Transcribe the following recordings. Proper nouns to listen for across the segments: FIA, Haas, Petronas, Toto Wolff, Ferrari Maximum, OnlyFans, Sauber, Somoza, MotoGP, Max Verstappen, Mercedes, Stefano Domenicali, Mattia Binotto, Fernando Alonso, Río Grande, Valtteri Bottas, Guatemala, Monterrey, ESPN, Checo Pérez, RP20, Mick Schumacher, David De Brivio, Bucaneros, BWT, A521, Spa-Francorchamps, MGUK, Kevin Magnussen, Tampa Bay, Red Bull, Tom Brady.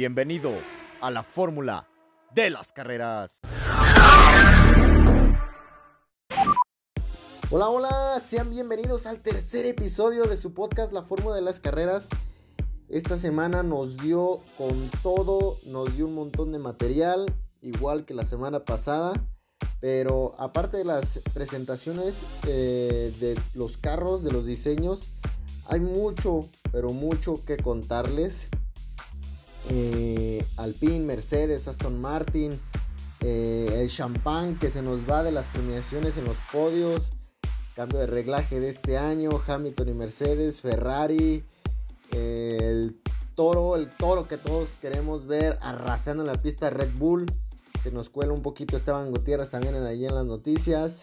Bienvenido a la Fórmula de las Carreras. Hola, hola, sean bienvenidos al tercer episodio de su podcast La Fórmula de las Carreras. Esta semana nos dio con todo, nos dio un montón de material, igual que la semana pasada. Pero aparte de las presentaciones de los carros, de los diseños, hay mucho, pero mucho que contarles. Alpine, Mercedes, Aston Martin, el champán que se nos va de las premiaciones en los podios, cambio de reglaje de este año, Hamilton y Mercedes, Ferrari, el toro que todos queremos ver arrasando en la pista de Red Bull. Se nos cuela un poquito Esteban Gutiérrez también allí en las noticias.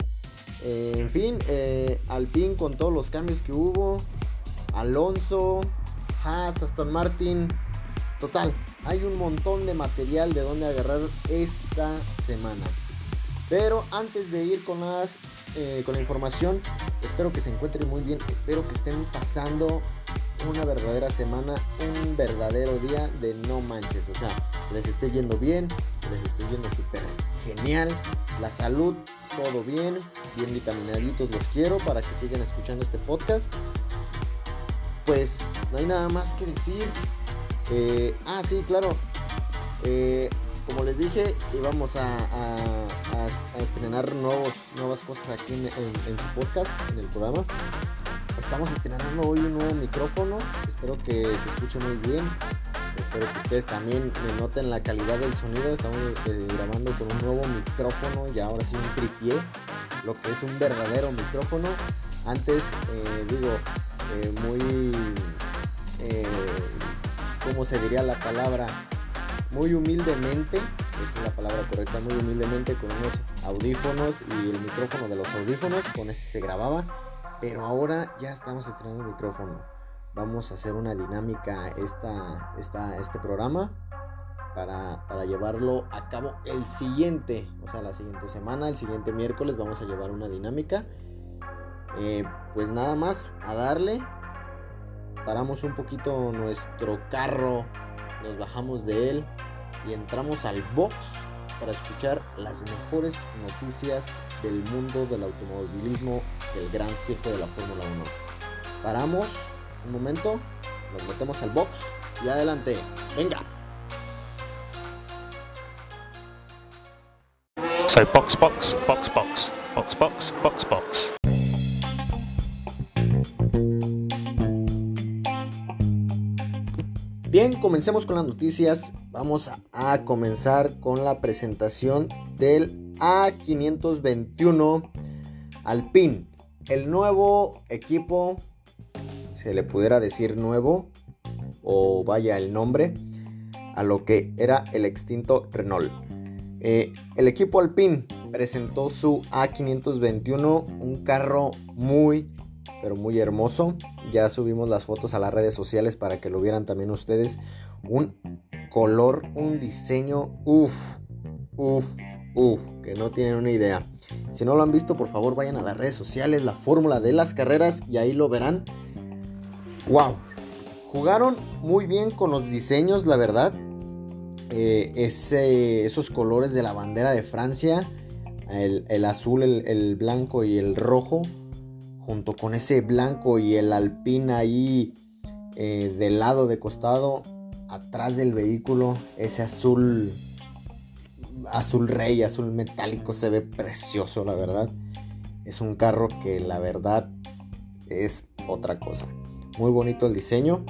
En fin, Alpine con todos los cambios que hubo. Alonso, Haas, Aston Martin. Total, hay un montón de material de donde agarrar esta semana. Pero antes de ir con la información, espero que se encuentren muy bien. Espero que estén pasando una verdadera semana, un verdadero día de no manches. O sea, les esté yendo bien, les esté yendo súper genial. La salud, todo bien, bien vitaminaditos los quiero para que sigan escuchando este podcast. Pues no hay nada más que decir. Sí, claro. Como les dije, íbamos a estrenar nuevas cosas aquí en su podcast, en el programa. Estamos estrenando hoy un nuevo micrófono, espero que se escuche muy bien, espero que ustedes también me noten la calidad del sonido. Estamos grabando con un nuevo micrófono, ya ahora sí un tripié, lo que es un verdadero micrófono. Antes, muy, ¿cómo se diría la palabra? Muy humildemente, esa es la palabra correcta, muy humildemente con unos audífonos y el micrófono de los audífonos, con ese se grababa. Pero ahora ya estamos estrenando el micrófono. Vamos a hacer una dinámica este programa para llevarlo a cabo la siguiente semana, el siguiente miércoles vamos a llevar una dinámica. Pues nada más, a darle. Paramos un poquito nuestro carro, nos bajamos de él y entramos al box para escuchar las mejores noticias del mundo del automovilismo, del Gran Circo de la Fórmula 1. Paramos un momento, nos metemos al box y adelante, venga. So box, box, box, box, box, box, box, box. Bien, comencemos con las noticias. Vamos a comenzar con la presentación del A521 Alpine, el nuevo equipo, se le pudiera decir nuevo, o vaya el nombre, a lo que era el extinto Renault. El equipo Alpine presentó su A521, un carro muy pero muy hermoso. Ya subimos las fotos a las redes sociales para que lo vieran también ustedes. Un color, un diseño, que no tienen una idea. Si no lo han visto, por favor vayan a las redes sociales, La Fórmula de las Carreras, y ahí lo verán. ¡Wow! Jugaron muy bien con los diseños, la verdad. Esos colores de la bandera de Francia, el azul, el blanco y el rojo, junto con ese blanco y el Alpine ahí de lado, de costado, atrás del vehículo, ese azul rey, azul metálico, se ve precioso, la verdad. Es un carro que la verdad es otra cosa. Muy bonito el diseño.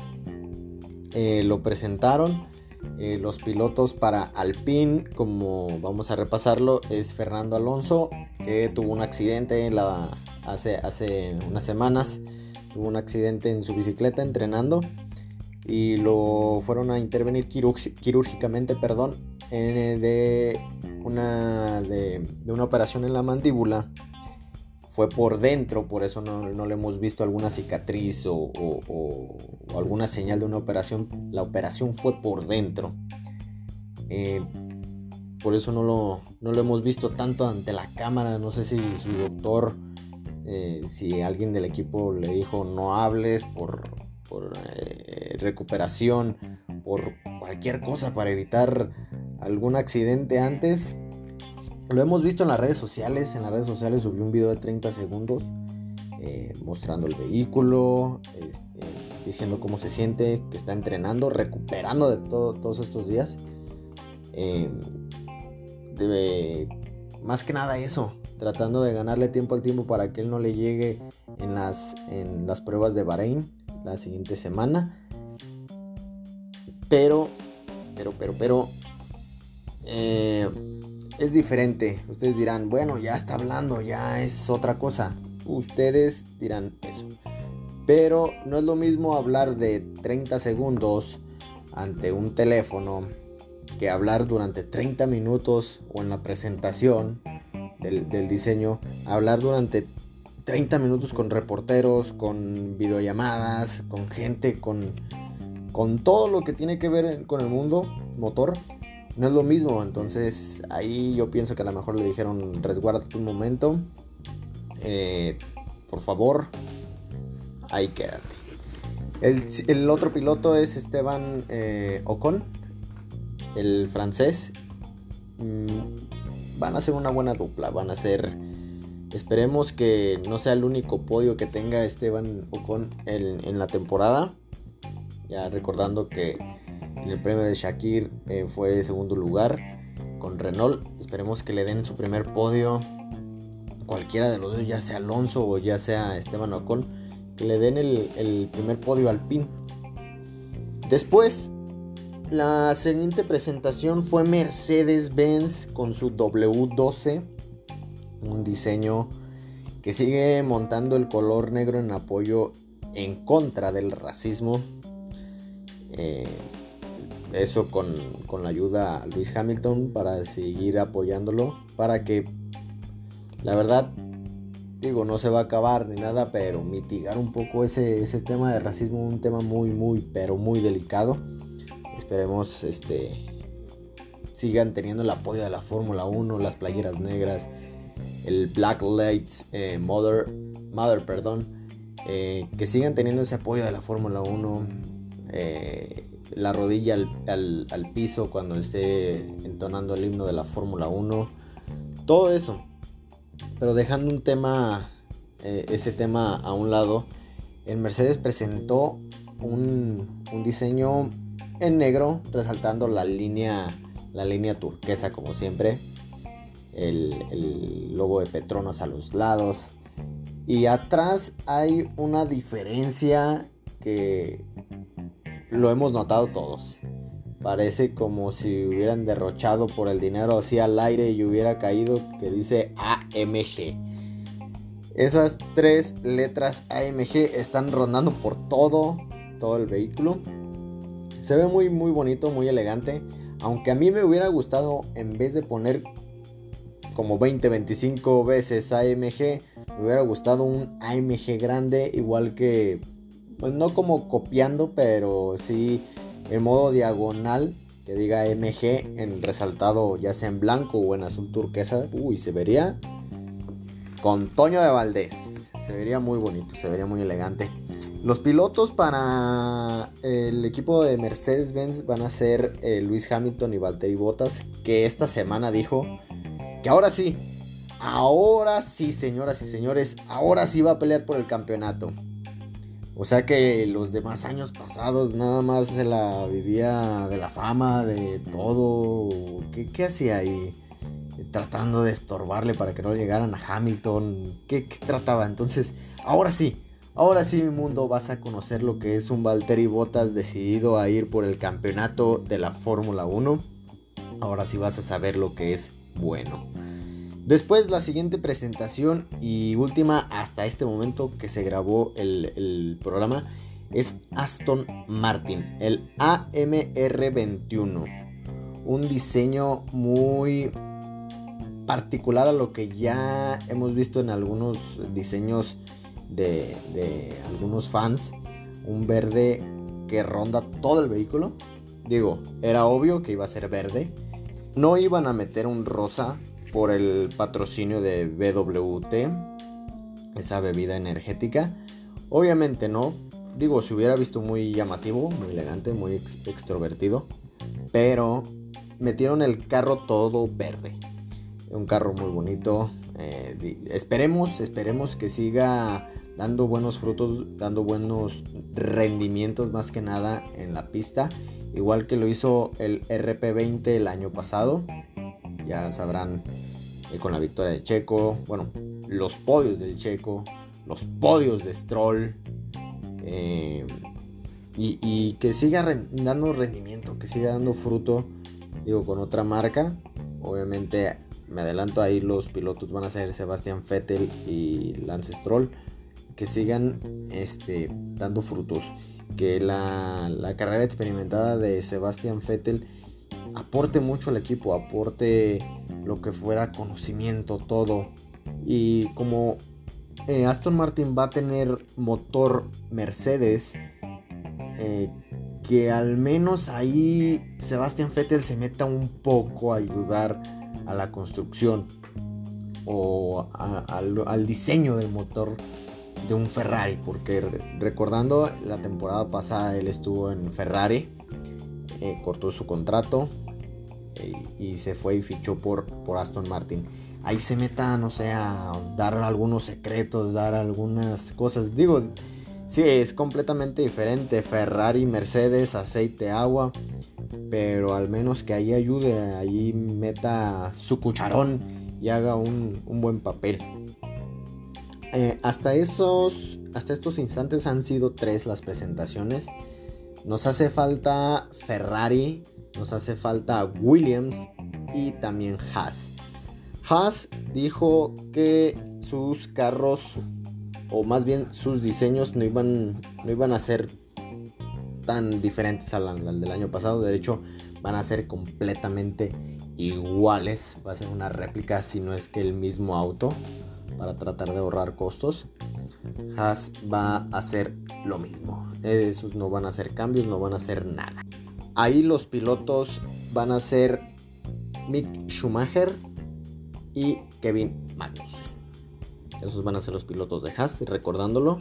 Lo presentaron los pilotos para Alpine, como vamos a repasarlo, es Fernando Alonso, que tuvo un accidente hace unas semanas, tuvo un accidente en su bicicleta entrenando y lo fueron a intervenir quirúrgicamente de una operación en la mandíbula. Fue por dentro, por eso no le hemos visto alguna cicatriz o alguna señal de una operación. La operación fue por dentro, por eso no lo hemos visto tanto ante la cámara. No sé si su doctor, si alguien del equipo le dijo no hables por recuperación, por cualquier cosa para evitar algún accidente antes. Lo hemos visto en las redes sociales. En las redes sociales subí un video de 30 segundos mostrando el vehículo, diciendo cómo se siente, que está entrenando, recuperando de todos estos días. Más que nada eso, tratando de ganarle tiempo al tiempo para que él no le llegue en las pruebas de Bahrein la siguiente semana. Pero es diferente. Ustedes dirán, bueno, ya está hablando, ya es otra cosa. Ustedes dirán eso. Pero no es lo mismo hablar de 30 segundos ante un teléfono que hablar durante 30 minutos o en la presentación del diseño. Hablar durante 30 minutos con reporteros, con videollamadas, con gente, con todo lo que tiene que ver con el mundo motor. No es lo mismo. Entonces ahí yo pienso que a lo mejor le dijeron, resguárdate un momento, por favor, ahí quédate. El otro piloto es Esteban Ocon, el francés. Van a ser una buena dupla, van a ser... Esperemos que no sea el único podio que tenga Esteban Ocon en la temporada. Ya recordando que en el premio de Shakir fue de segundo lugar con Renault. Esperemos que le den su primer podio, cualquiera de los dos, ya sea Alonso o ya sea Esteban Ocon, que le den el primer podio Alpine. Después, la siguiente presentación fue Mercedes-Benz con su W12, un diseño que sigue montando el color negro en apoyo en contra del racismo. Eso con la ayuda a Lewis Hamilton para seguir apoyándolo, para que, la verdad, digo, no se va a acabar ni nada, pero mitigar un poco ese tema de racismo, un tema muy delicado. Esperemos sigan teniendo el apoyo de la Fórmula 1, las playeras negras, el Black Lives Matter, que sigan teniendo ese apoyo de la Fórmula 1, la rodilla al piso cuando esté entonando el himno de la Fórmula 1, todo eso, pero dejando un tema, ese tema a un lado. El Mercedes presentó un diseño en negro, resaltando la línea turquesa, como siempre, el logo de Petronas a los lados, y atrás hay una diferencia que lo hemos notado todos. Parece como si hubieran derrochado por el dinero así al aire y hubiera caído, que dice AMG. Esas tres letras AMG están rondando por todo el vehículo. Se ve muy bonito, muy elegante. Aunque a mí me hubiera gustado, en vez de poner como 20-25 veces AMG, me hubiera gustado un AMG grande, igual que... Pues no como copiando, pero sí en modo diagonal, que diga MG en resaltado, ya sea en blanco o en azul turquesa. Uy, se vería con Toño de Valdés. Se vería muy bonito, se vería muy elegante. Los pilotos para el equipo de Mercedes-Benz van a ser Lewis Hamilton y Valtteri Bottas, que esta semana dijo que ahora sí, señoras y señores, ahora sí va a pelear por el campeonato. O sea que los demás años pasados nada más se la vivía de la fama, de todo. ¿Qué hacía ahí? Tratando de estorbarle para que no llegaran a Hamilton. ¿Qué trataba? Entonces, ahora sí mi mundo, vas a conocer lo que es un Valtteri Bottas decidido a ir por el campeonato de la Fórmula 1. Ahora sí vas a saber lo que es bueno. Después, la siguiente presentación y última hasta este momento que se grabó el programa es Aston Martin, el AMR21. Un diseño muy particular a lo que ya hemos visto en algunos diseños de algunos fans. Un verde que ronda todo el vehículo. Digo, era obvio que iba a ser verde. No iban a meter un rosa por el patrocinio de BWT, esa bebida energética. Obviamente no. digo, se hubiera visto muy llamativo, muy elegante, muy extrovertido, pero metieron el carro todo verde. Un carro muy bonito. Esperemos que siga dando buenos frutos, dando buenos rendimientos más que nada en la pista, igual que lo hizo el RP20 el año pasado. Ya sabrán, con la victoria de Checo, bueno, los podios del Checo, los podios de Stroll, y que siga dando rendimiento, que siga dando fruto, digo, con otra marca. Obviamente, me adelanto, ahí los pilotos van a ser Sebastián Vettel y Lance Stroll, que sigan dando frutos, que la carrera experimentada de Sebastián Vettel aporte mucho al equipo, aporte lo que fuera conocimiento, todo. Y como Aston Martin va a tener motor Mercedes, que al menos ahí Sebastián Vettel se meta un poco a ayudar a la construcción o al diseño del motor de un Ferrari, porque recordando la temporada pasada él estuvo en Ferrari, cortó su contrato y se fue y fichó por Aston Martin. Ahí se meta, no sé, a dar algunos secretos, dar algunas cosas. Digo, sí, es completamente diferente Ferrari, Mercedes, aceite, agua, pero al menos que ahí ayude, ahí meta su cucharón y haga un buen papel. Hasta estos instantes han sido 3 las presentaciones. Nos hace falta Ferrari, nos hace falta Williams y también Haas. Haas dijo que sus carros, o más bien sus diseños, no iban a ser tan diferentes al del año pasado. De hecho, van a ser completamente iguales. Va a ser una réplica, si no es que el mismo auto, para tratar de ahorrar costos. Haas va a hacer lo mismo. Esos no van a hacer cambios, no van a hacer nada. Ahí los pilotos van a ser Mick Schumacher y Kevin Magnussen. Esos van a ser los pilotos de Haas, recordándolo.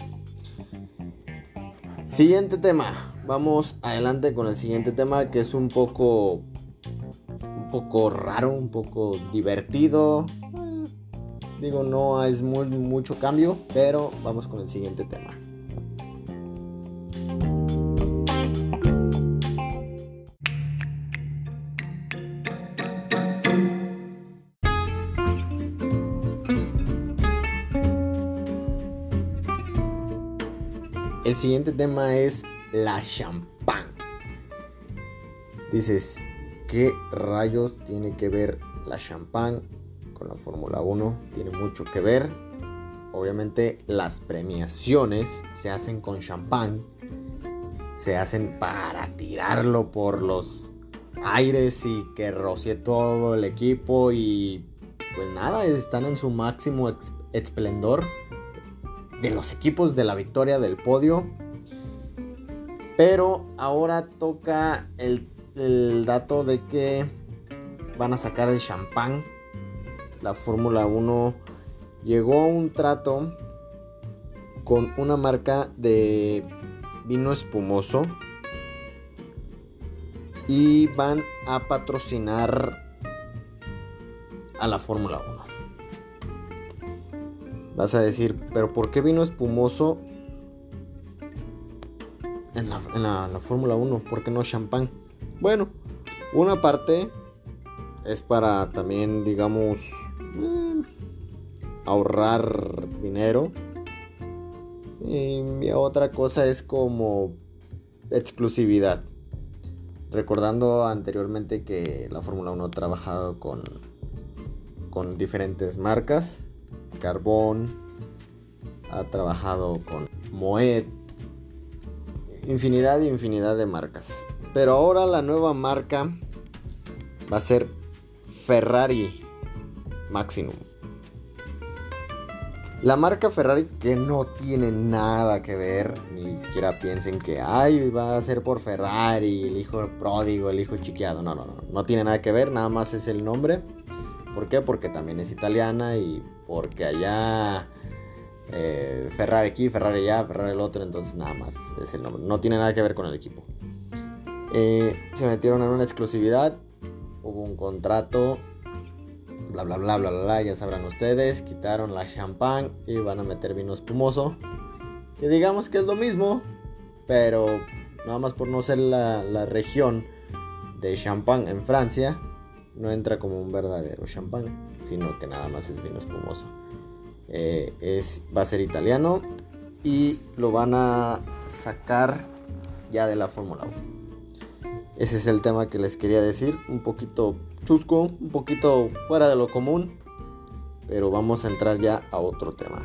Siguiente tema. Vamos adelante con el siguiente tema, que es un poco raro, un poco divertido. Digo, no es mucho cambio, pero vamos con el siguiente tema. El siguiente tema es la champán. Dices, ¿qué rayos tiene que ver la champán con la Fórmula 1? Tiene mucho que ver. Obviamente las premiaciones se hacen con champán. Se hacen para tirarlo por los aires y que rocíe todo el equipo. Y pues nada, están en su máximo esplendor de los equipos, de la victoria, del podio. Pero ahora toca el dato de que van a sacar el champán. La Fórmula 1 llegó a un trato con una marca de vino espumoso y van a patrocinar a la Fórmula 1. Vas a decir, ¿pero por qué vino espumoso en la Fórmula 1? ¿Por qué no champán? Bueno, una parte es para también, digamos, ahorrar dinero. Y otra cosa es como exclusividad. Recordando anteriormente que la Fórmula 1 ha trabajado con diferentes marcas. Carbón, ha trabajado con Moet, infinidad de marcas. Pero ahora la nueva marca va a ser Ferrari Maximum. La marca Ferrari, que no tiene nada que ver, ni siquiera piensen que ay, va a ser por Ferrari, el hijo pródigo, el hijo chiqueado. No tiene nada que ver, nada más es el nombre. ¿Por qué? Porque también es italiana y porque allá Ferrari aquí, Ferrari allá, Ferrari el otro, entonces nada más es el nombre, no tiene nada que ver con el equipo. Se metieron en una exclusividad, hubo un contrato, bla bla bla bla bla, ya sabrán ustedes. Quitaron la champán y van a meter vino espumoso, que digamos que es lo mismo, pero nada más por no ser la región de champán en Francia, no entra como un verdadero champán, sino que nada más es vino espumoso. Va a ser italiano y lo van a sacar ya de la Fórmula 1. Ese es el tema que les quería decir, un poquito chusco, un poquito fuera de lo común, pero vamos a entrar ya a otro tema.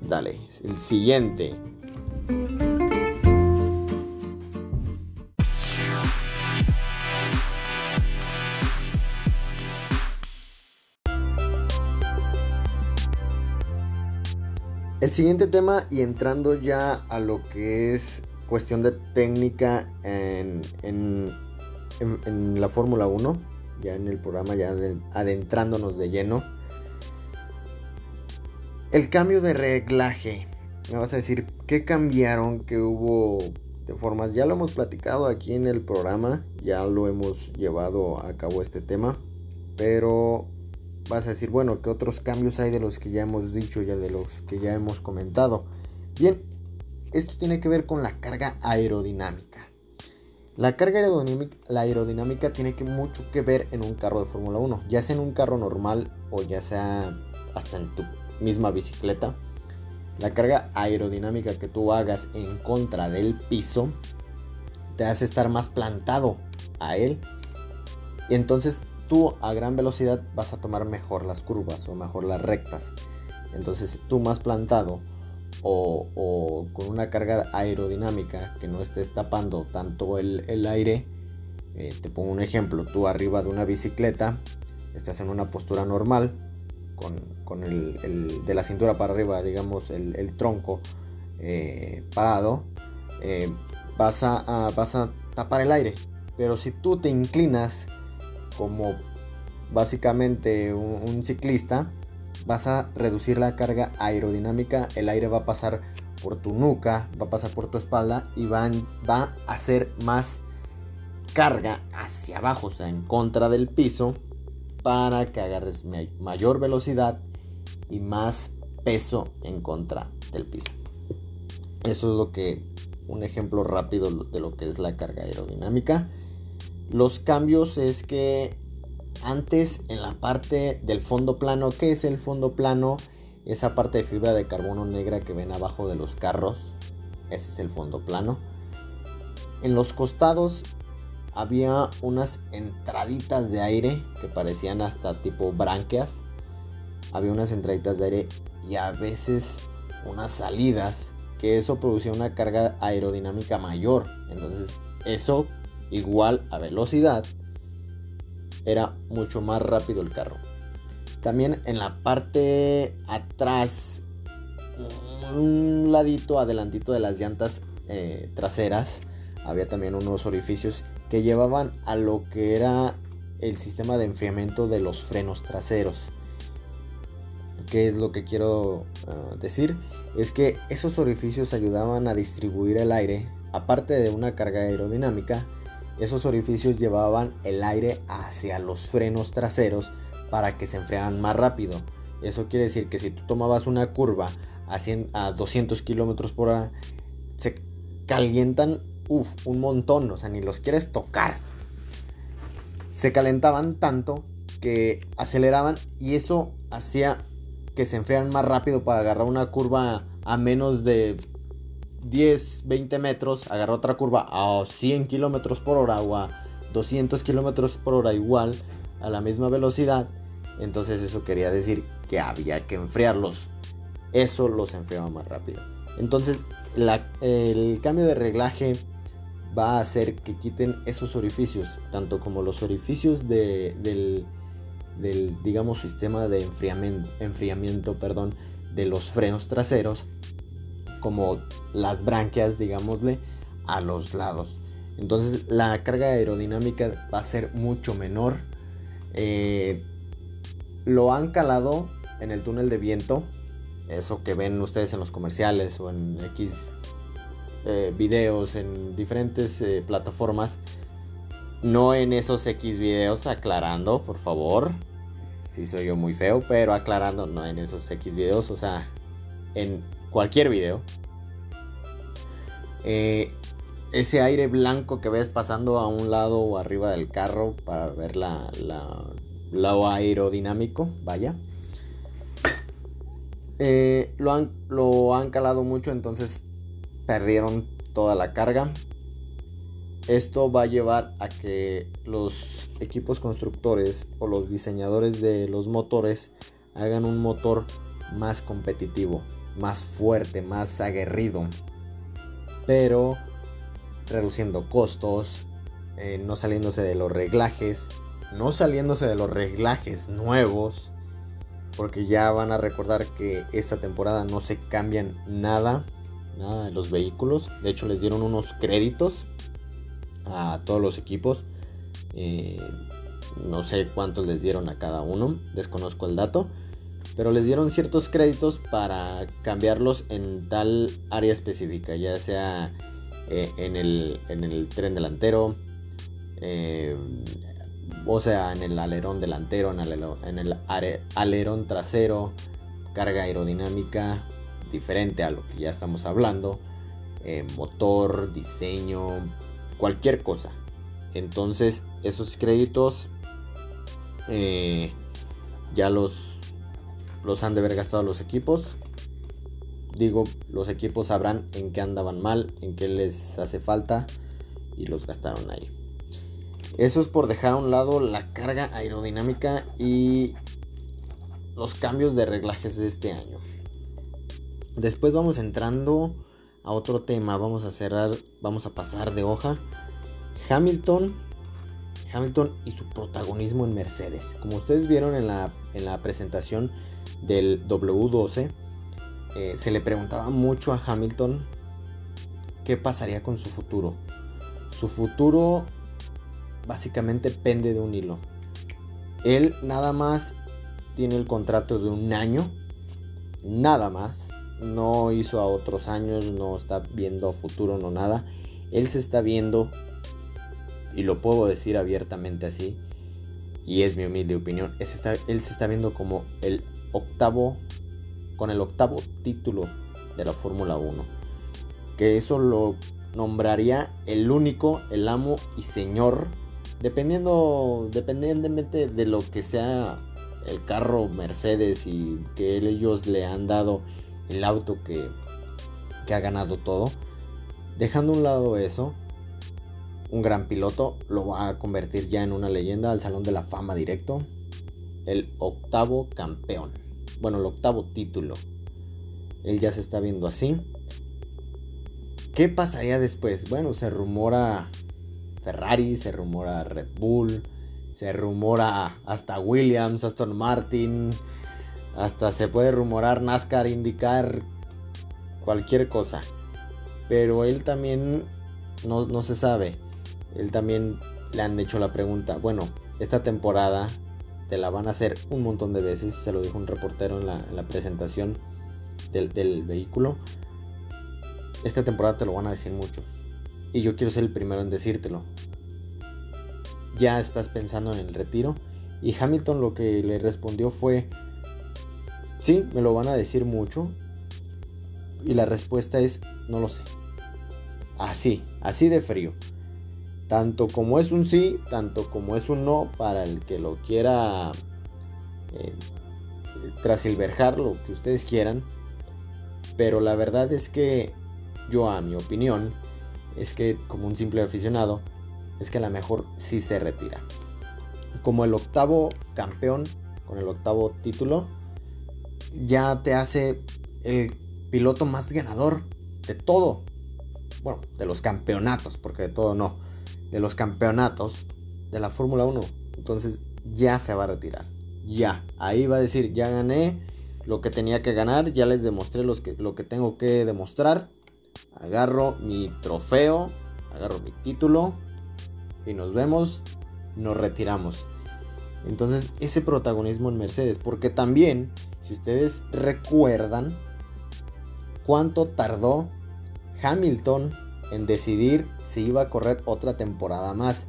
Dale, el siguiente. El siguiente tema, y entrando ya a lo que es cuestión de técnica en la Fórmula 1, ya en el programa, ya adentrándonos de lleno. El cambio de reglaje. Me vas a decir, ¿qué cambiaron? ¿Qué hubo de formas? Ya lo hemos platicado aquí en el programa, ya lo hemos llevado a cabo este tema, pero vas a decir, bueno, ¿qué otros cambios hay de los que ya hemos dicho, ya de los que ya hemos comentado? Bien, esto tiene que ver con la carga aerodinámica. La carga aerodinámica, tiene mucho que ver en un carro de Fórmula 1, ya sea en un carro normal o ya sea hasta en tu misma bicicleta. La carga aerodinámica que tú hagas en contra del piso te hace estar más plantado a él, y entonces tú a gran velocidad vas a tomar mejor las curvas o mejor las rectas. Entonces tú más plantado o con una carga aerodinámica que no estés tapando tanto el aire, te pongo un ejemplo, tú arriba de una bicicleta estás en una postura normal con el de la cintura para arriba, digamos el tronco parado, vas a tapar el aire, pero si tú te inclinas como básicamente un ciclista, vas a reducir la carga aerodinámica. El aire va a pasar por tu nuca, va a pasar por tu espalda y va a hacer más carga hacia abajo, o sea, en contra del piso, para que agarres mayor velocidad y más peso en contra del piso. Eso es lo que, un ejemplo rápido de lo que es la carga aerodinámica. Los cambios es que antes, en la parte del fondo plano, ¿qué es el fondo plano? Esa parte de fibra de carbono negra que ven abajo de los carros, ese es el fondo plano. En los costados había unas entraditas de aire que parecían hasta tipo branquias, había unas entraditas de aire y a veces unas salidas, que eso producía una carga aerodinámica mayor. Entonces eso, igual a velocidad, era mucho más rápido el carro. También en la parte atrás, un ladito adelantito de las llantas traseras, había también unos orificios que llevaban a lo que era el sistema de enfriamiento de los frenos traseros. ¿Qué es lo que quiero decir? Es que esos orificios ayudaban a distribuir el aire. Aparte de una carga aerodinámica, esos orificios llevaban el aire hacia los frenos traseros para que se enfriaran más rápido. Eso quiere decir que si tú tomabas una curva a 200 km por hora, se calientan un montón, o sea, ni los quieres tocar. Se calentaban tanto que aceleraban y eso hacía que se enfriaran más rápido para agarrar una curva a menos de 10, 20 metros, agarra otra curva a 100 kilómetros por hora o a 200 kilómetros por hora, igual a la misma velocidad. Entonces eso quería decir que había que enfriarlos, eso los enfriaba más rápido. Entonces el cambio de reglaje va a hacer que quiten esos orificios, tanto como los orificios del digamos sistema de enfriamiento, de los frenos traseros, como las branquias, digámosle, a los lados. Entonces la carga aerodinámica va a ser mucho menor. Lo han calado en el túnel de viento, eso que ven ustedes en los comerciales o en X videos en diferentes plataformas, no en esos X videos, aclarando, por favor. Sí, soy yo muy feo, pero aclarando, no en esos X videos, o sea, en cualquier video. Ese aire blanco que ves pasando a un lado o arriba del carro para ver lo aerodinámico, vaya. Lo han calado mucho, entonces perdieron toda la carga. Esto va a llevar a que los equipos constructores o los diseñadores de los motores hagan un motor más competitivo, más fuerte, más aguerrido, pero reduciendo costos, no saliéndose de los reglajes, no saliéndose de los reglajes nuevos, porque ya van a recordar que esta temporada no se cambian nada de los vehículos. De hecho, les dieron unos créditos a todos los equipos, no sé cuántos les dieron a cada uno, desconozco el dato, pero les dieron ciertos créditos para cambiarlos en tal área específica, ya sea en el tren delantero, o sea, en el alerón delantero, en el alerón trasero, carga aerodinámica diferente a lo que ya estamos hablando, motor, diseño, cualquier cosa. Entonces esos créditos ya los han de haber gastado los equipos. Digo, los equipos sabrán en qué andaban mal, en qué les hace falta, y los gastaron ahí. Eso es por dejar a un lado la carga aerodinámica y los cambios de reglajes de este año. Después vamos entrando a otro tema, vamos a pasar de hoja. Hamilton y su protagonismo en Mercedes. Como ustedes vieron en la presentación del W12, se le preguntaba mucho a Hamilton qué pasaría con su futuro. Su futuro básicamente pende de un hilo. Él nada más tiene el contrato de un año, nada más. No hizo a otros años, no está viendo a futuro, no nada. Él se está viendo, y lo puedo decir abiertamente así, y es mi humilde opinión, él se está viendo como con el octavo título de la Fórmula 1. Que eso lo nombraría el único, el amo y señor, dependientemente de lo que sea el carro Mercedes y que ellos le han dado, el auto que ha ganado todo. Dejando a un lado eso, un gran piloto lo va a convertir ya en una leyenda, al Salón de la Fama directo. El octavo campeón, bueno, el octavo título. Él ya se está viendo así. ¿Qué pasaría después? Bueno, se rumora Ferrari, se rumora Red Bull, se rumora hasta Williams, Aston Martin. Hasta se puede rumorar NASCAR, IndyCar, cualquier cosa. Pero él también no se sabe. Él también le han hecho la pregunta. Bueno, esta temporada te la van a hacer un montón de veces. Se lo dijo un reportero en la presentación del vehículo. Esta temporada te lo van a decir muchos. Y yo quiero ser el primero en decírtelo. ¿Ya estás pensando en el retiro? Y Hamilton lo que le respondió fue: sí, me lo van a decir mucho. Y la respuesta es: no lo sé. Así de frío. Tanto como es un sí, tanto como es un no, para el que lo quiera trasilverjar, lo que ustedes quieran. Pero la verdad es que yo, a mi opinión, es que como un simple aficionado, es que a lo mejor sí se retira. Como el octavo campeón, con el octavo título, ya te hace el piloto más ganador de todo. Bueno, de los campeonatos, porque de todo no. De los campeonatos de la Fórmula 1. Entonces ya se va a retirar. Ya, ahí va a decir: ya gané lo que tenía que ganar, ya les demostré lo que tengo que demostrar. Agarro mi trofeo, agarro mi título y nos vemos, nos retiramos. Entonces ese protagonismo en Mercedes, porque también, si ustedes recuerdan cuánto tardó Hamilton en decidir si iba a correr otra temporada más.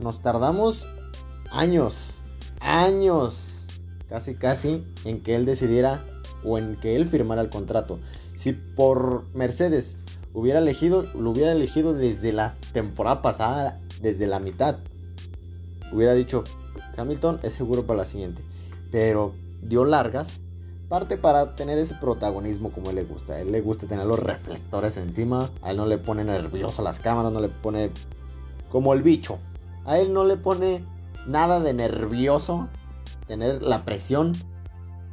Nos tardamos años, casi en que él decidiera o en que él firmara el contrato. Si por Mercedes lo hubiera elegido desde la temporada pasada, desde la mitad, hubiera dicho: Hamilton es seguro para la siguiente. Pero dio largas, parte para tener ese protagonismo como a él le gusta. A él le gusta tener los reflectores encima. A él no le pone nervioso las cámaras, no le pone como el bicho. A él no le pone nada de nervioso tener la presión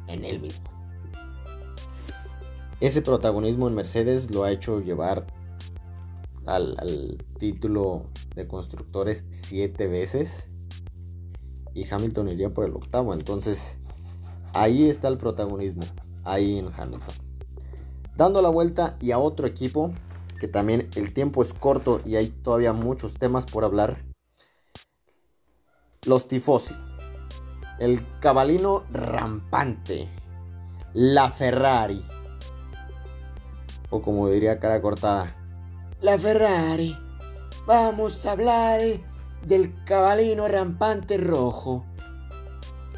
en él mismo. Ese protagonismo en Mercedes lo ha hecho llevar al título de constructores 7 veces. Y Hamilton iría por el 8º. Entonces ahí está el protagonismo, ahí en Hamilton. Dando la vuelta y a otro equipo, que también el tiempo es corto y hay todavía muchos temas por hablar. Los tifosi, el cabalino rampante, la Ferrari, o como diría Cara Cortada, la Ferrari. Vamos a hablar del cabalino rampante rojo.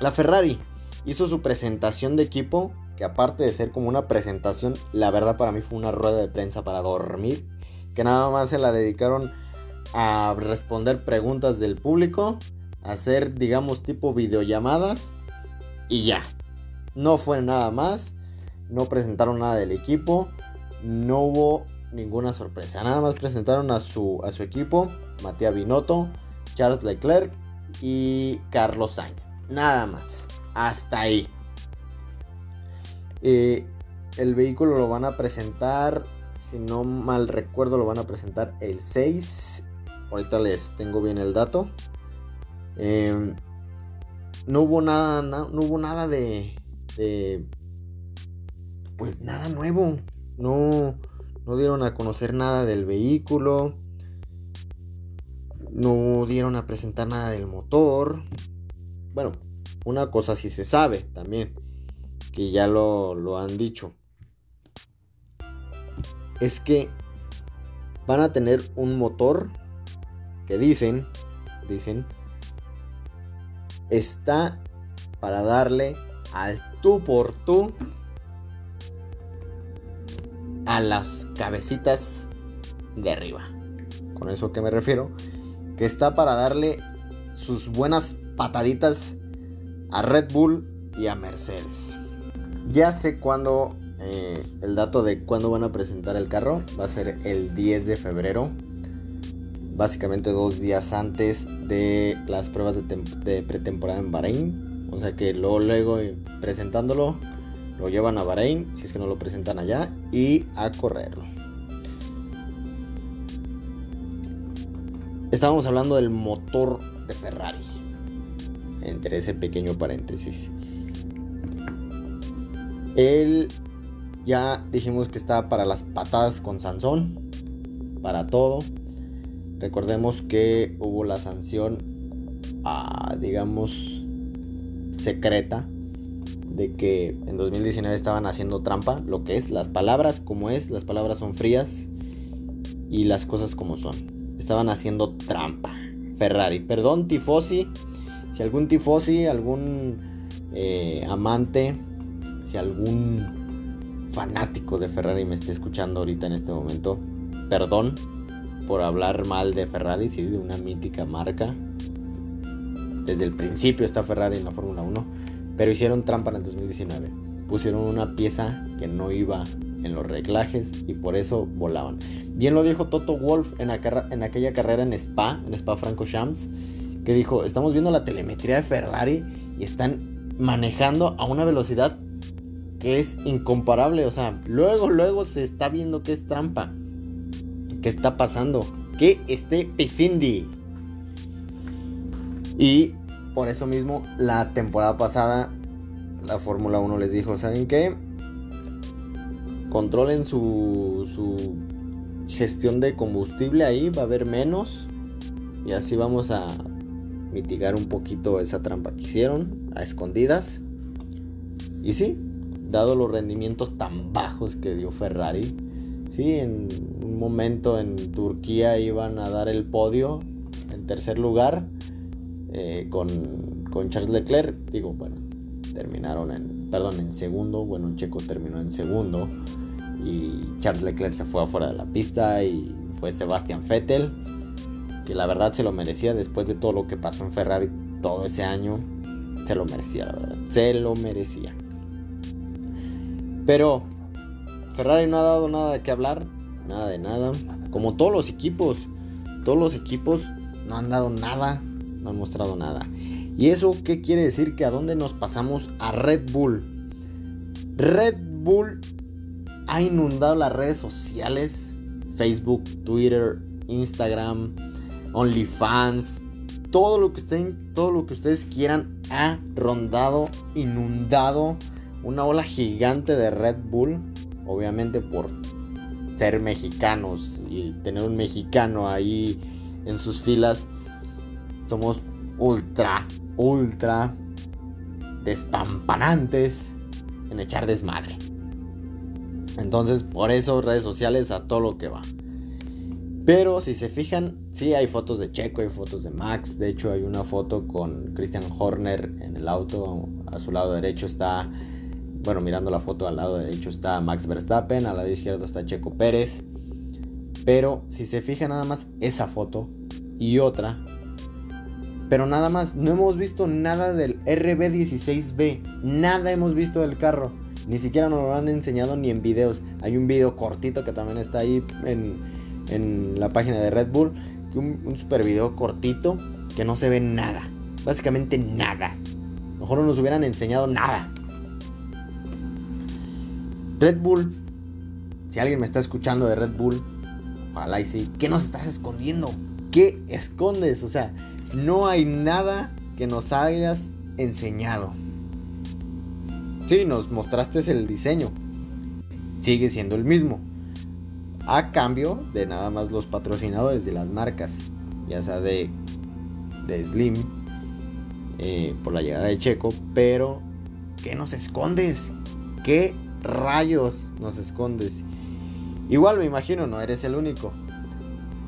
La Ferrari hizo su presentación de equipo, que aparte de ser como una presentación, la verdad para mí fue una rueda de prensa para dormir, que nada más se la dedicaron a responder preguntas del público, a hacer, digamos, tipo videollamadas, y ya. No fue nada más, no presentaron nada del equipo, no hubo ninguna sorpresa. Nada más presentaron a su equipo: Mattia Binotto, Charles Leclerc y Carlos Sainz. Nada más, hasta ahí. El vehículo lo van a presentar, si no mal recuerdo, lo van a presentar el 6. Ahorita les tengo bien el dato. No hubo nada nuevo. No dieron a conocer nada del vehículo, no dieron a presentar nada del motor. Bueno, una cosa sí se sabe también, que ya lo han dicho, es que van a tener un motor que dicen está para darle al tú por tú a las cabecitas de arriba. ¿Con eso que me refiero? Que está para darle sus buenas pataditas a Red Bull y a Mercedes. Ya sé cuándo, el dato de cuándo van a presentar el carro. Va a ser el 10 de febrero. Básicamente 2 días antes de las pruebas de pretemporada en Bahrein. O sea que luego presentándolo, lo llevan a Bahrein, si es que no lo presentan allá, y a correrlo. Estábamos hablando del motor de Ferrari, entre ese pequeño paréntesis. Él, ya dijimos que está para las patadas con Sansón, para todo. Recordemos que hubo la sanción, digamos, secreta, de que en 2019 estaban haciendo trampa. Lo que es, las palabras como es, las palabras son frías y las cosas como son. Estaban haciendo trampa, Ferrari. Perdón, tifosi, si algún tifosi, algún amante, si algún fanático de Ferrari me está escuchando ahorita en este momento, perdón por hablar mal de Ferrari, sí, de una mítica marca. Desde el principio está Ferrari en la Fórmula 1. Pero hicieron trampa en el 2019. Pusieron una pieza que no iba en los reglajes y por eso volaban. Bien lo dijo Toto Wolff en aquella carrera en Spa-Francorchamps, que dijo: estamos viendo la telemetría de Ferrari y están manejando a una velocidad que es incomparable. O sea, luego se está viendo que es trampa. ¿Qué está pasando? Que esté Piscindi. Y por eso mismo, la temporada pasada, la Fórmula 1 les dijo: ¿saben qué? Controlen su gestión de combustible ahí, va a haber menos. Y así vamos a mitigar un poquito esa trampa que hicieron a escondidas. Y sí, dado los rendimientos tan bajos que dio Ferrari, sí, en un momento en Turquía iban a dar el podio en tercer lugar con Charles Leclerc. Digo, bueno, en segundo. Bueno, Checo terminó en segundo y Charles Leclerc se fue afuera de la pista y fue Sebastián Vettel, que la verdad se lo merecía después de todo lo que pasó en Ferrari todo ese año. Se lo merecía, la verdad, se lo merecía. Pero Ferrari no ha dado nada que hablar, nada de nada, como todos los equipos no han dado nada, no han mostrado nada. ¿Y eso qué quiere decir? Que a dónde nos pasamos a Red Bull. Red Bull ha inundado las redes sociales, Facebook, Twitter, Instagram, OnlyFans, todo lo que ustedes quieran ha rondado, inundado una ola gigante de Red Bull. Obviamente por ser mexicanos y tener un mexicano ahí en sus filas, somos ultra despampanantes en echar desmadre. Entonces, por eso, redes sociales a todo lo que va. Pero si se fijan, sí hay fotos de Checo, hay fotos de Max. De hecho, hay una foto con Christian Horner en el auto. A su lado derecho está, bueno, mirando la foto, al lado derecho está Max Verstappen, al lado izquierdo está Checo Pérez. Pero si se fijan, nada más esa foto y otra, pero nada más, no hemos visto nada del RB16B, nada hemos visto del carro, ni siquiera nos lo han enseñado ni en videos. Hay un video cortito que también está ahí en la página de Red Bull, un super video cortito que no se ve nada, básicamente nada. Mejor no nos hubieran enseñado nada. Red Bull, si alguien me está escuchando de Red Bull, ojalá y sí, ¿qué nos estás escondiendo? ¿Qué escondes? O sea, no hay nada que nos hayas enseñado. Sí, nos mostraste el diseño, sigue siendo el mismo, a cambio de nada más los patrocinadores de las marcas, ya sea de Slim, por la llegada de Checo. Pero ¿qué nos escondes? ¿Qué rayos nos escondes? Igual me imagino, no eres el único.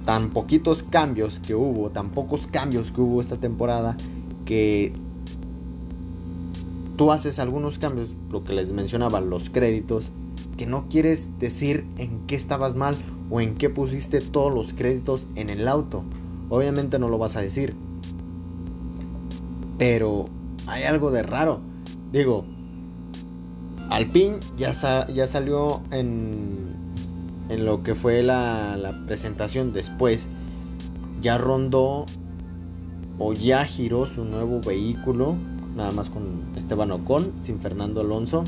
Tan pocos cambios que hubo esta temporada, que tú haces algunos cambios, lo que les mencionaba, los créditos, que no quieres decir en qué estabas mal o en qué pusiste todos los créditos en el auto. Obviamente no lo vas a decir, pero hay algo de raro. Digo, Alpine ya salió en lo que fue la presentación después, ya rondó o ya giró su nuevo vehículo, nada más con Esteban Ocon, sin Fernando Alonso,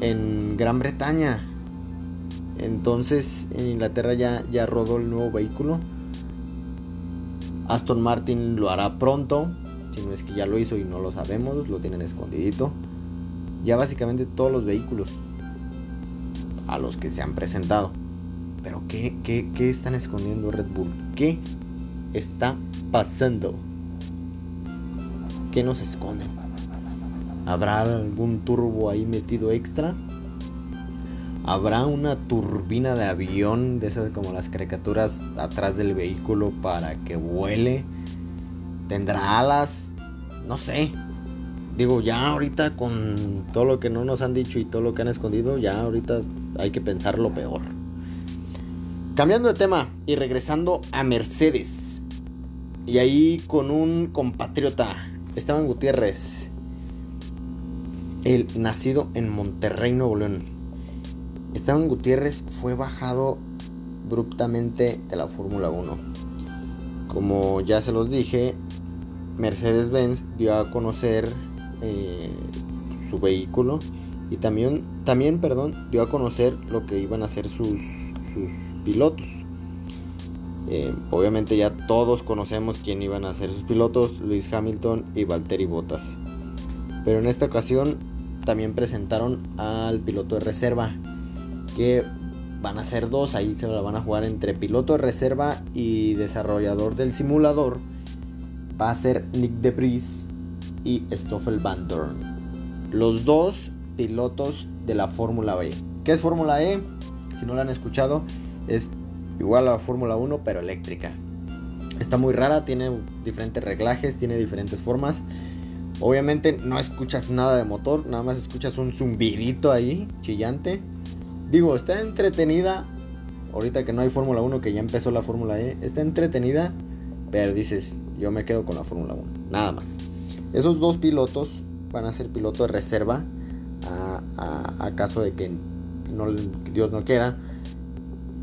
en Gran Bretaña. Entonces en Inglaterra ya rodó el nuevo vehículo. Aston Martin lo hará pronto, si no es que ya lo hizo y no lo sabemos, lo tienen escondidito. Ya básicamente todos los vehículos a los que se han presentado. Pero ¿qué están escondiendo Red Bull? ¿Qué está pasando? ¿Qué nos esconden? ¿Habrá algún turbo ahí metido extra? ¿Habrá una turbina de avión, de esas como las caricaturas, atrás del vehículo para que vuele? ¿Tendrá alas? No sé. Digo, ya ahorita con todo lo que no nos han dicho y todo lo que han escondido, ya ahorita hay que pensar lo peor. Cambiando de tema y regresando a Mercedes, y ahí con un compatriota, Esteban Gutiérrez, el nacido en Monterrey, Nuevo León. Esteban Gutiérrez fue bajado abruptamente de la Fórmula 1. Como ya se los dije, Mercedes-Benz dio a conocer su vehículo, y también dio a conocer lo que iban a hacer sus pilotos. Obviamente ya todos conocemos quién iban a ser sus pilotos, Lewis Hamilton y Valtteri Bottas. Pero en esta ocasión también presentaron al piloto de reserva, que van a ser dos. Ahí se la van a jugar entre piloto de reserva y desarrollador del simulador. va a ser Nick de Vries y Stoffel Van Dorn, los dos pilotos de la Fórmula E. ¿Qué es Fórmula E? Si no la han escuchado, es igual a la Fórmula 1 pero eléctrica. Está muy rara, tiene diferentes reglajes, tiene diferentes formas. Obviamente no escuchas nada de motor, nada más escuchas un zumbidito ahí, chillante. Digo, está entretenida. Ahorita que no hay Fórmula 1, que ya empezó la Fórmula E, está entretenida, pero dices, yo me quedo con la Fórmula 1, nada más. Esos dos pilotos van a ser pilotos de reserva a caso de que no, Dios no quiera,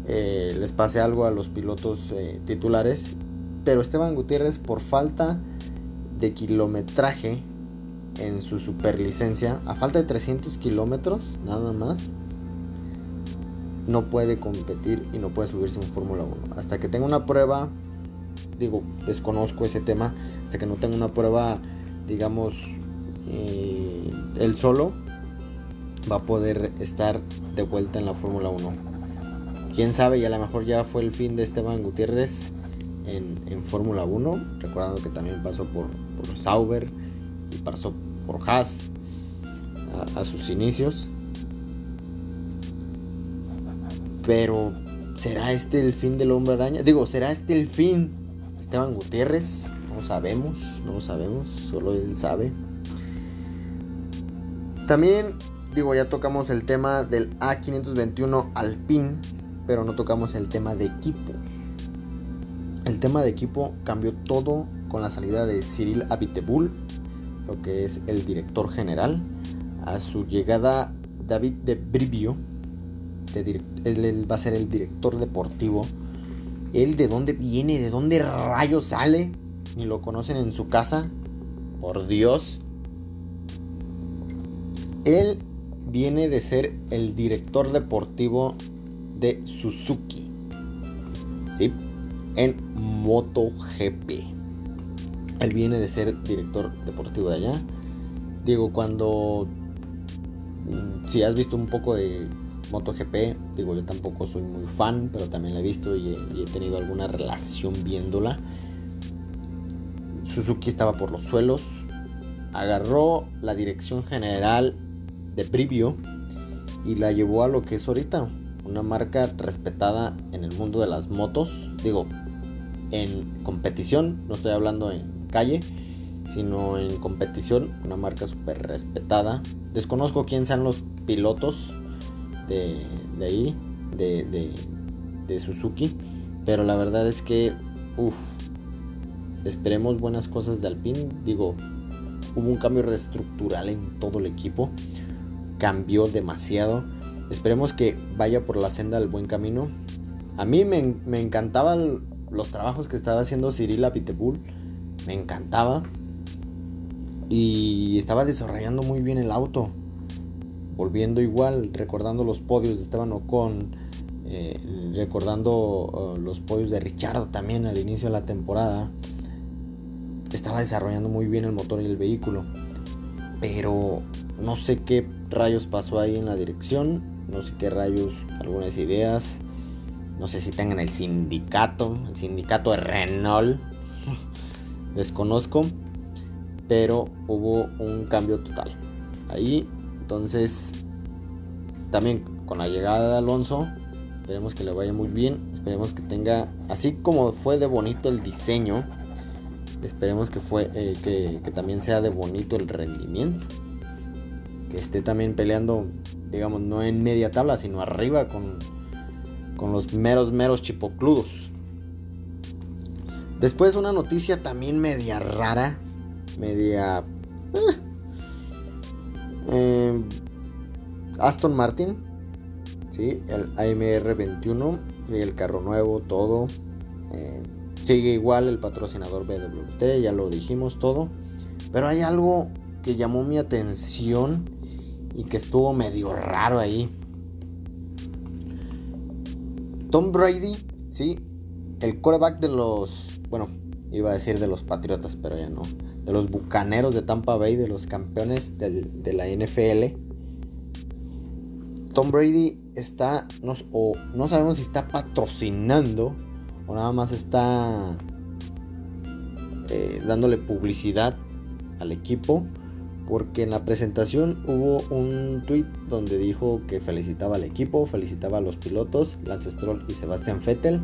les pase algo a los pilotos titulares. Pero Esteban Gutiérrez, por falta de kilometraje en su superlicencia, a falta de 300 kilómetros nada más, no puede competir y no puede subirse en Fórmula 1 hasta que tenga una prueba. Digo, desconozco ese tema, hasta que no tenga una prueba, digamos, él solo va a poder estar de vuelta en la Fórmula 1. Quién sabe, y a lo mejor ya fue el fin de Esteban Gutiérrez en Fórmula 1, recordando que también pasó por Sauber y pasó por Haas a sus inicios. Pero ¿será este el fin del Hombre Araña? Digo, ¿será este el fin de Esteban Gutiérrez? No lo sabemos, solo él sabe. También, digo, ya tocamos el tema del A521 Alpine, pero no tocamos el tema de equipo. El tema de equipo cambió todo con la salida de Cyril Abiteboul, lo que es el director general. A su llegada, David de Brivio, él va a ser el director deportivo. Él, de dónde viene, de dónde rayos sale, ni lo conocen en su casa, por Dios. Él viene de ser el director deportivo de Suzuki, ¿sí?, en MotoGP. Él viene de ser director deportivo de allá. Digo, si has visto un poco de MotoGP, digo, yo tampoco soy muy fan, pero también la he visto y he tenido alguna relación viéndola. Suzuki estaba por los suelos, agarró la dirección general de Brivio y la llevó a lo que es ahorita una marca respetada en el mundo de las motos. Digo, en competición, no estoy hablando en calle, sino en competición, una marca súper respetada. Desconozco quién sean los pilotos de ahí, de Suzuki, pero la verdad es que esperemos buenas cosas de Alpine. Digo, hubo un cambio estructural en todo el equipo, cambió demasiado. Esperemos que vaya por la senda del buen camino. A mí me encantaban los trabajos que estaba haciendo Cyril Abiteboul, me encantaba, y estaba desarrollando muy bien el auto. Volviendo igual, recordando los podios de Esteban Ocon, recordando los podios de Ricciardo también al inicio de la temporada. Estaba desarrollando muy bien el motor y el vehículo, pero no sé qué rayos pasó ahí en la dirección, no sé qué rayos, algunas ideas, no sé si tengan el sindicato de Renault, desconozco, pero hubo un cambio total ahí. Entonces, también con la llegada de Alonso, esperemos que le vaya muy bien. Esperemos que tenga, así como fue de bonito el diseño, esperemos que que también sea de bonito el rendimiento. Que esté también peleando, digamos, no en media tabla, sino arriba con los meros chipocludos. Después, una noticia también media rara, media... Aston Martin, ¿sí?, el AMR21, el carro nuevo, todo, sigue igual el patrocinador BWT, ya lo dijimos todo, pero hay algo que llamó mi atención y que estuvo medio raro ahí. Tom Brady, ¿sí?, el quarterback de los, bueno, iba a decir de los Patriotas, pero ya no, de los Bucaneros de Tampa Bay, de los campeones de la NFL. Tom Brady está, no sabemos si está patrocinando o nada más está dándole publicidad al equipo, porque en la presentación hubo un tweet donde dijo que felicitaba al equipo, felicitaba a los pilotos Lance Stroll y Sebastián Vettel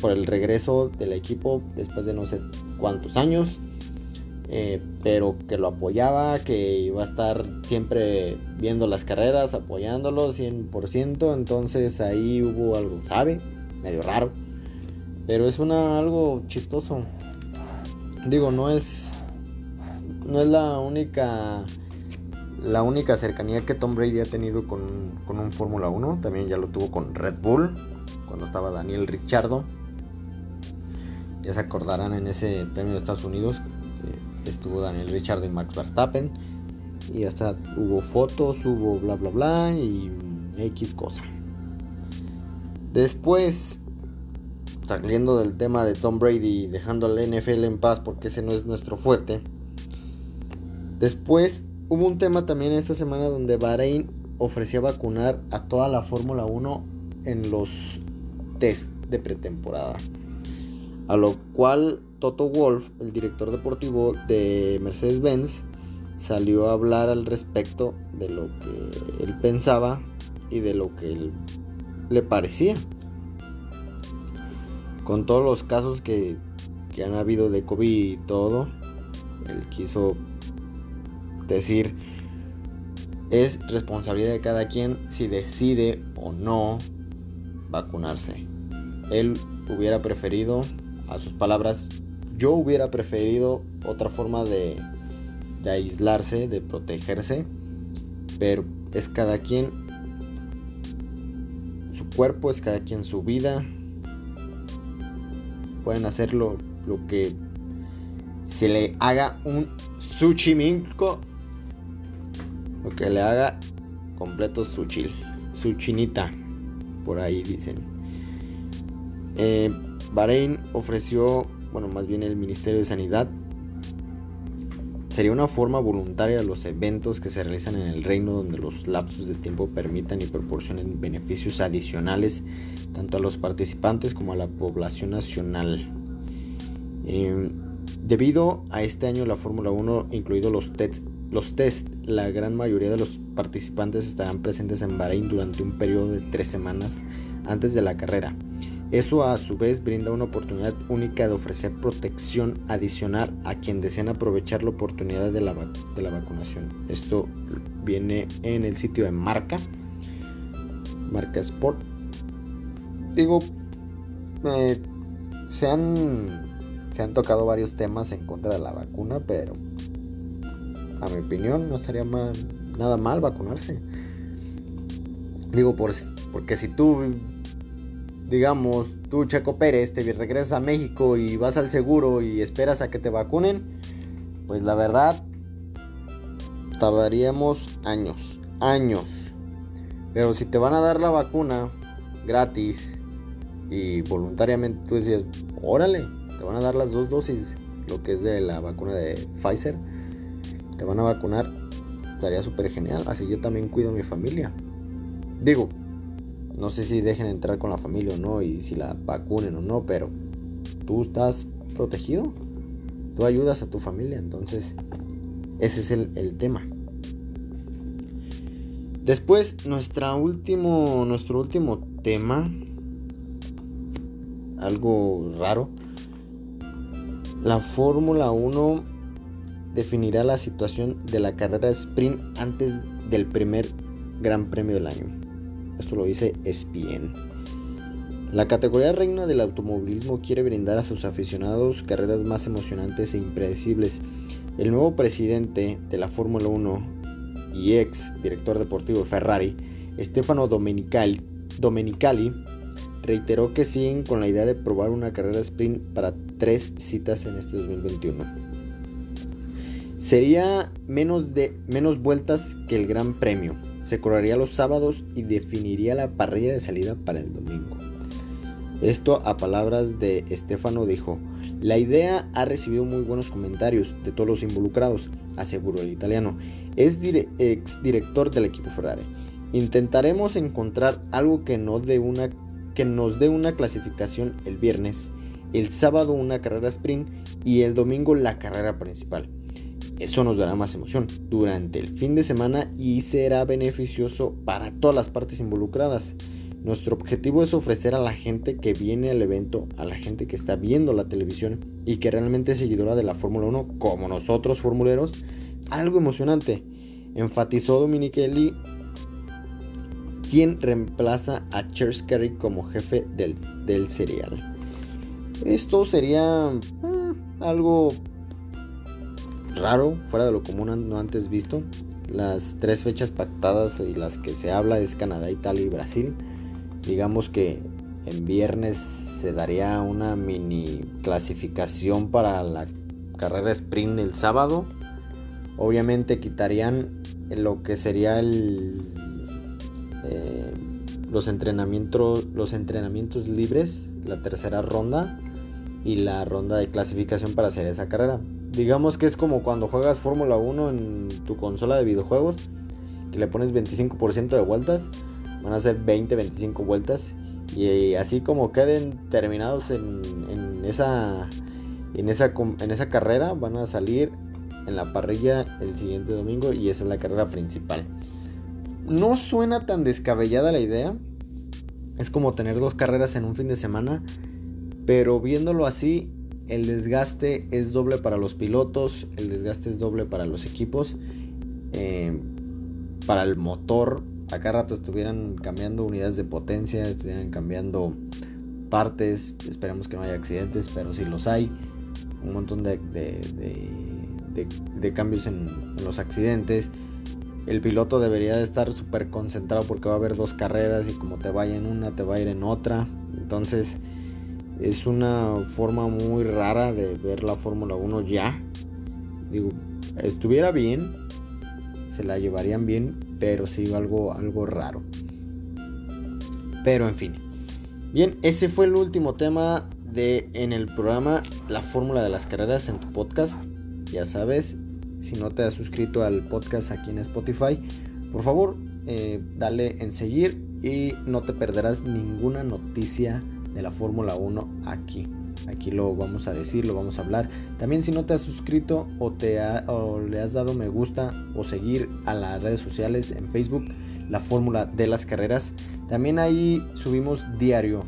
por el regreso del equipo después de no sé cuántos años, pero que lo apoyaba, que iba a estar siempre viendo las carreras, apoyándolo 100%. Entonces ahí hubo algo, ¿sabe? Medio raro, pero es algo chistoso. Digo, no es la única cercanía que Tom Brady ha tenido con un Fórmula 1. También ya lo tuvo con Red Bull cuando estaba Daniel Ricciardo. Ya se acordarán en ese premio de Estados Unidos que estuvo Daniel Ricciardo y Max Verstappen, y hasta hubo fotos, hubo bla bla bla y X cosa. Después, saliendo del tema de Tom Brady y dejando al NFL en paz porque ese no es nuestro fuerte. Después hubo un tema también esta semana donde Bahrein ofrecía vacunar a toda la Fórmula 1 en los test de pretemporada, a lo cual Toto Wolff, el director deportivo de Mercedes-Benz, salió a hablar al respecto de lo que él pensaba y de lo que él le parecía, con todos los casos que han habido de COVID y todo. Él quiso decir, es responsabilidad de cada quien si decide o no vacunarse. Él hubiera preferido, a sus palabras, yo hubiera preferido otra forma de aislarse, de protegerse, pero es cada quien su cuerpo, es cada quien su vida. Pueden hacer lo que se le haga un suchiminco, lo que le haga completo su chil, su chinita, por ahí dicen. Bahrein ofreció, bueno, más bien el Ministerio de Sanidad, sería una forma voluntaria de los eventos que se realizan en el reino, donde los lapsos de tiempo permitan y proporcionen beneficios adicionales tanto a los participantes como a la población nacional. Debido a este año la Fórmula 1, incluidos los test, la gran mayoría de los participantes estarán presentes en Bahrein durante un periodo de 3 semanas antes de la carrera. Eso a su vez brinda una oportunidad única de ofrecer protección adicional a quien deseen aprovechar la oportunidad de la vacunación. Esto viene en el sitio de Marca Sport. Digo, se han tocado varios temas en contra de la vacuna, pero a mi opinión no estaría nada mal vacunarse. Digo, porque si tú, digamos, tú, Checo Pérez, te regresas a México y vas al seguro y esperas a que te vacunen, pues la verdad tardaríamos años. Pero si te van a dar la vacuna gratis y voluntariamente, tú decías, órale, te van a dar las 2 dosis, lo que es de la vacuna de Pfizer, te van a vacunar, estaría súper genial. Así yo también cuido a mi familia. Digo, no sé si dejen entrar con la familia o no, y si la vacunen o no, pero tú estás protegido, tú ayudas a tu familia. Entonces ese es el tema. Después, nuestro último tema, algo raro. La Fórmula 1 definirá la situación de la carrera sprint antes del primer Gran Premio del año. Esto lo dice ESPN. La categoría reina del automovilismo quiere brindar a sus aficionados carreras más emocionantes e impredecibles. El nuevo presidente de la Fórmula 1 y ex director deportivo de Ferrari, Stefano Domenicali, reiteró que siguen con la idea de probar una carrera sprint para 3 citas en este 2021. Sería menos vueltas que el Gran Premio. Se correría los sábados y definiría la parrilla de salida para el domingo. Esto, a palabras de Stefano, dijo: la idea ha recibido muy buenos comentarios de todos los involucrados, aseguró el italiano, exdirector del equipo Ferrari. Intentaremos encontrar algo que nos dé una clasificación el viernes, el sábado una carrera sprint y el domingo la carrera principal. Eso nos dará más emoción durante el fin de semana y será beneficioso para todas las partes involucradas. Nuestro objetivo es ofrecer a la gente que viene al evento, a la gente que está viendo la televisión y que realmente es seguidora de la Fórmula 1, como nosotros formuleros, algo emocionante, enfatizó Domenicali, quien reemplaza a Charles Leclerc como jefe del serial. Esto sería algo raro, fuera de lo común, no antes visto. Las tres fechas pactadas y las que se habla es Canadá, Italia y Brasil. Digamos que en viernes se daría una mini clasificación para la carrera sprint el sábado. Obviamente quitarían lo que sería los entrenamientos libres, la tercera ronda y la ronda de clasificación para hacer esa carrera. Digamos que es como cuando juegas Fórmula 1 en tu consola de videojuegos, que le pones 25% de vueltas, van a ser 20-25 vueltas, y así como queden terminados en esa carrera, van a salir en la parrilla el siguiente domingo, y esa es la carrera principal. No suena tan descabellada la idea, es como tener dos carreras en un fin de semana, pero viéndolo así, el desgaste es doble para los pilotos, el desgaste es doble para los equipos, para el motor. A cada rato estuvieran cambiando unidades de potencia, estuvieran cambiando partes. Esperemos que no haya accidentes, pero si los hay, un montón de cambios en los accidentes. El piloto debería de estar súper concentrado porque va a haber dos carreras y como te vaya en una, te va a ir en otra. Entonces es una forma muy rara de ver la Fórmula 1 ya. Digo, estuviera bien, se la llevarían bien, pero sí algo raro. Pero en fin. Bien, ese fue el último tema de en el programa La Fórmula de las Carreras en tu podcast. Ya sabes, si no te has suscrito al podcast aquí en Spotify, por favor, dale en seguir y no te perderás ninguna noticia de la Fórmula 1 aquí lo vamos a decir, lo vamos a hablar. También si no te has suscrito o le has dado me gusta o seguir a las redes sociales en Facebook, La Fórmula de las Carreras, también ahí subimos diario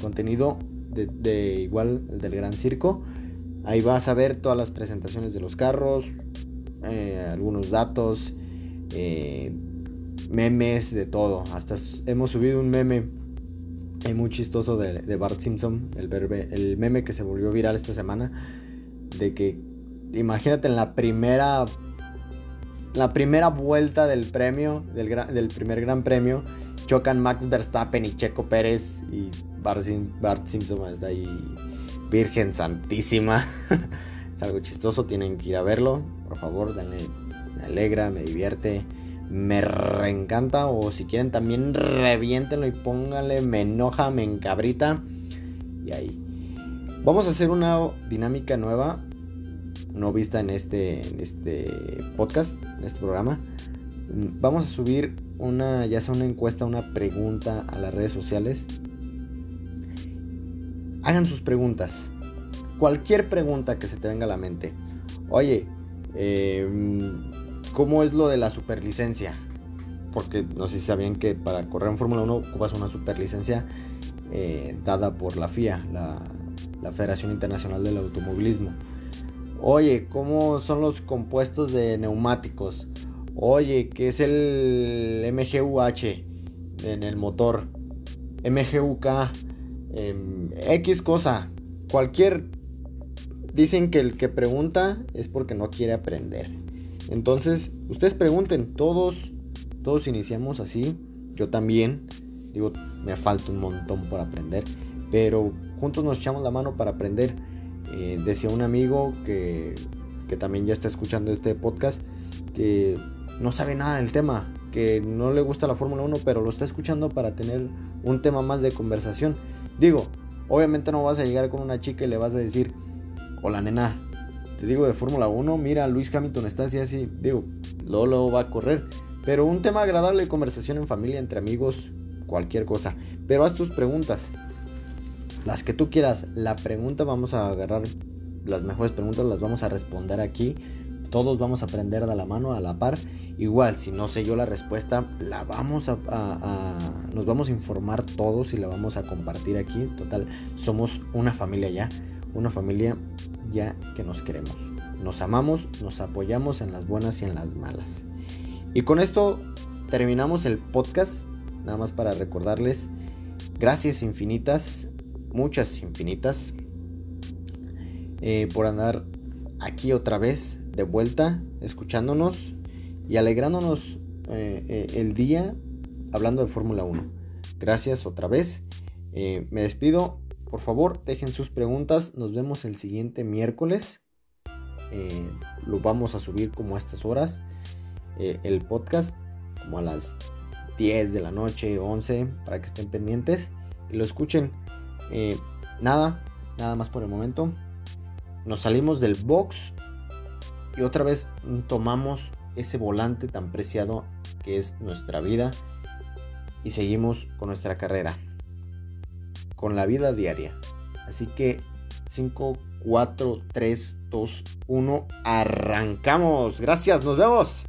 contenido de igual el del Gran Circo. Ahí vas a ver todas las presentaciones de los carros, algunos datos, memes, de todo. Hasta hemos subido un meme muy chistoso de Bart Simpson, el meme que se volvió viral esta semana, de que imagínate en la primera vuelta del premio del primer Gran Premio chocan Max Verstappen y Checo Pérez, y Bart Simpson está ahí, Virgen Santísima. Es algo chistoso, tienen que ir a verlo, por favor, denle. Me alegra, me divierte, me reencanta, o si quieren también reviéntenlo y pónganle me enoja, me encabrita. Y ahí vamos a hacer una dinámica nueva, no vista en este podcast, en este programa. Vamos a subir ya sea una encuesta, una pregunta a las redes sociales. Hagan sus preguntas, cualquier pregunta que se te venga a la mente. Oye, ¿cómo es lo de la superlicencia? Porque no sé si sabían que para correr en Fórmula 1 ocupas una superlicencia dada por la FIA, la Federación Internacional del Automovilismo. Oye, ¿cómo son los compuestos de neumáticos? Oye, ¿qué es el MGUH en el motor? MGUK, X cosa, cualquier. Dicen que el que pregunta es porque no quiere aprender. Entonces, ustedes pregunten, todos iniciamos así, yo también, digo, me falta un montón por aprender, pero juntos nos echamos la mano para aprender. Decía un amigo que también ya está escuchando este podcast, que no sabe nada del tema, que no le gusta la Fórmula 1, pero lo está escuchando para tener un tema más de conversación. Digo, obviamente no vas a llegar con una chica y le vas a decir, hola nena, te digo de Fórmula 1, mira, Lewis Hamilton está así, digo, Lolo va a correr. Pero un tema agradable de conversación en familia, entre amigos, cualquier cosa. Pero haz tus preguntas. las que tú quieras. La pregunta, vamos a agarrar las mejores preguntas, las vamos a responder aquí. Todos vamos a aprender de la mano, a la par. Igual, si no sé yo la respuesta, la vamos nos vamos a informar todos y la vamos a compartir aquí. Total, somos una familia ya. Una familia ya que nos queremos. Nos amamos, nos apoyamos en las buenas y en las malas. Y con esto terminamos el podcast. Nada más para recordarles, gracias infinitas, muchas infinitas, por andar aquí otra vez, de vuelta, escuchándonos y alegrándonos el día hablando de Fórmula 1. Gracias otra vez, me despido. Por favor, dejen sus preguntas. Nos vemos el siguiente miércoles. Lo vamos a subir como a estas horas, el podcast, como a las 10 de la noche, 11, para que estén pendientes y lo escuchen. Nada más por el momento. Nos salimos del box y otra vez tomamos ese volante tan preciado que es nuestra vida y seguimos con nuestra carrera, con la vida diaria. Así que 5, 4, 3, 2, 1, arrancamos. Gracias, nos vemos.